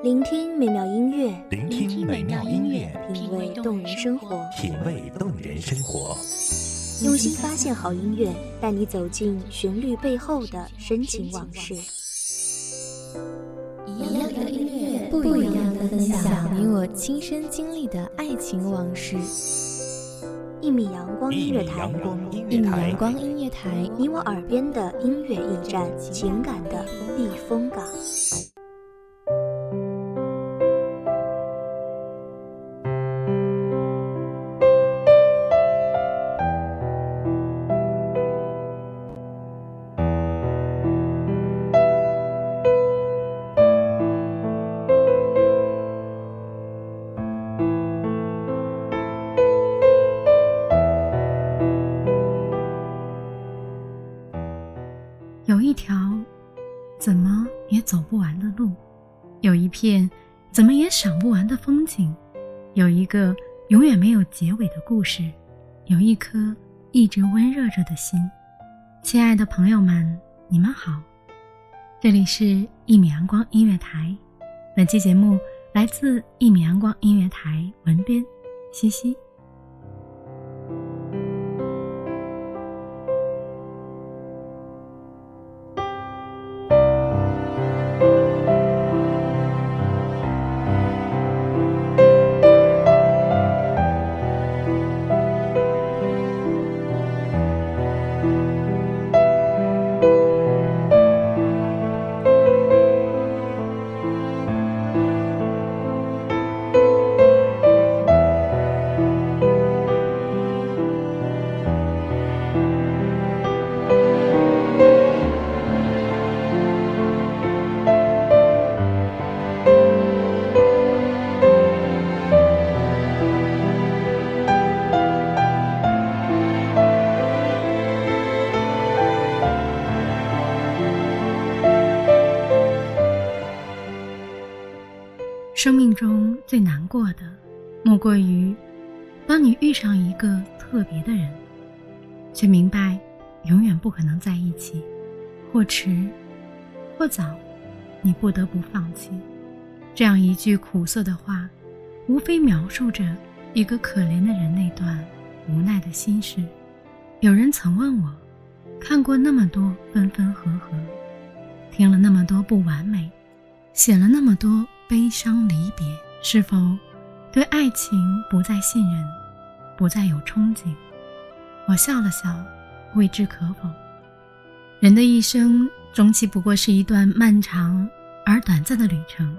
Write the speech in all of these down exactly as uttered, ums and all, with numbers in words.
聆听美妙音乐，聆听美妙音乐，品味动人生活，品味动人生活。用心发现好音乐，带你走进旋律背后的深情往事。一样的音乐，不一样的分享，你我亲身经历的爱情往事。一米阳光音乐台，一米阳光音乐台，你我耳边的音乐驿站，情感的避风港。有一条怎么也走不完的路，有一片怎么也赏不完的风景，有一个永远没有结尾的故事，有一颗一直温热着的心。亲爱的朋友们，你们好，这里是一米阳光音乐台，本期节目来自一米阳光音乐台，文编西西。生命中最难过的，莫过于当你遇上一个特别的人，却明白永远不可能在一起，或迟或早，你不得不放弃。这样一句苦涩的话，无非描述着一个可怜的人那段无奈的心事。有人曾问我，看过那么多分分合合，听了那么多不完美，写了那么多悲伤离别，是否对爱情不再信任，不再有憧憬？我笑了笑，未知可否。人的一生终其不过是一段漫长而短暂的旅程，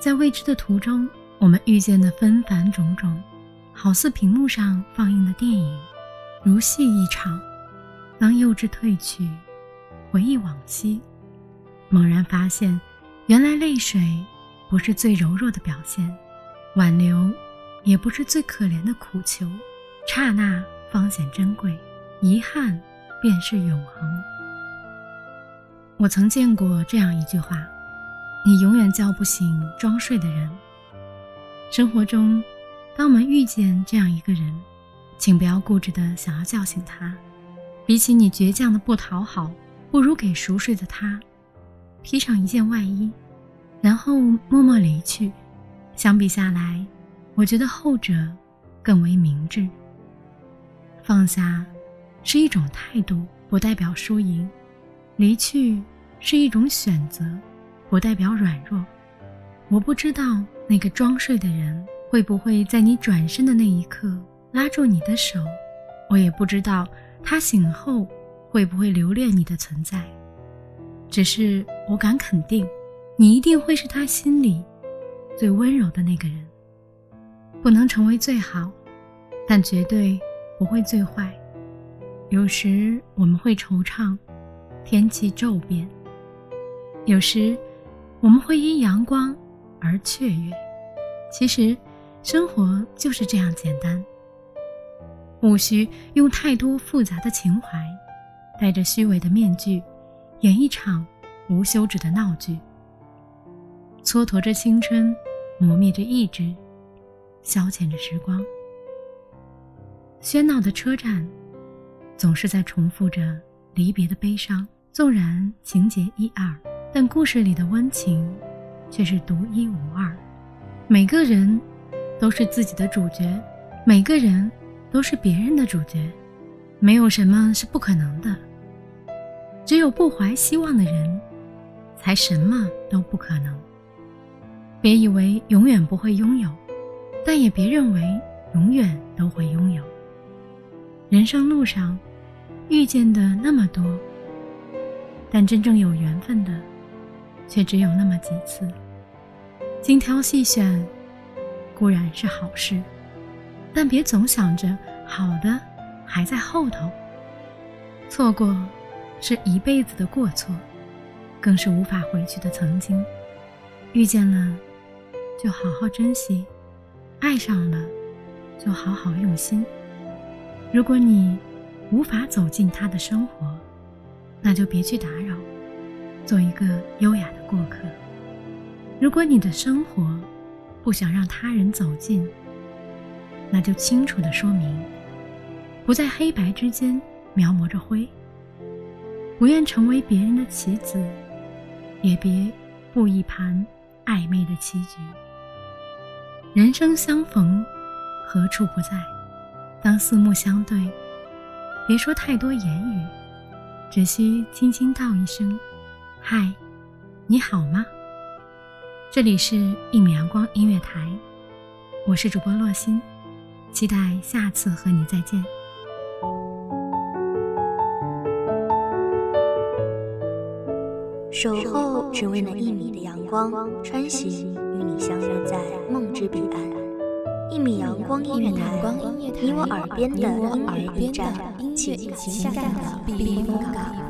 在未知的途中，我们遇见的纷繁种种，好似屏幕上放映的电影，如戏一场。当幼稚褪去，回忆往昔，猛然发现，原来泪水不是最柔弱的表现，挽留也不是最可怜的苦求，刹那方显珍贵，遗憾便是永恒。我曾见过这样一句话，你永远叫不醒装睡的人。生活中，当我们遇见这样一个人，请不要固执地想要叫醒他，比起你倔强的不讨好，不如给熟睡的他披上一件外衣，然后默默离去。相比下来，我觉得后者更为明智。放下是一种态度，不代表输赢；离去是一种选择，不代表软弱。我不知道那个装睡的人会不会在你转身的那一刻拉住你的手，我也不知道他醒后会不会留恋你的存在。只是我敢肯定，你一定会是他心里最温柔的那个人。不能成为最好，但绝对不会最坏。有时我们会惆怅天气骤变，有时我们会因阳光而雀跃。其实生活就是这样简单，无需用太多复杂的情怀，戴着虚伪的面具，演一场无休止的闹剧，蹉跎着青春，磨灭着意志，消遣着时光。喧闹的车站总是在重复着离别的悲伤，纵然情节一二，但故事里的温情却是独一无二。每个人都是自己的主角，每个人都是别人的主角，没有什么是不可能的，只有不怀希望的人才什么都不可能。别以为永远不会拥有，但也别认为永远都会拥有。人生路上遇见的那么多，但真正有缘分的却只有那么几次。精挑细选固然是好事，但别总想着好的还在后头，错过是一辈子的过错，更是无法回去的曾经。遇见了就好好珍惜，爱上了就好好用心。如果你无法走进他的生活，那就别去打扰，做一个优雅的过客。如果你的生活不想让他人走进，那就清楚地说明，不在黑白之间描摹着灰。不愿成为别人的棋子，也别布一盘暧昧的棋局。人生相逢何处不在，当四目相对，别说太多言语，只需轻轻道一声嗨，你好吗？这里是一米阳光音乐台，我是主播洛欣，期待下次和你再见。守候只为那一米的阳光，穿行与你相约在梦之彼岸。一米阳光音乐台，你我耳边的音乐驿站，情感的避风港。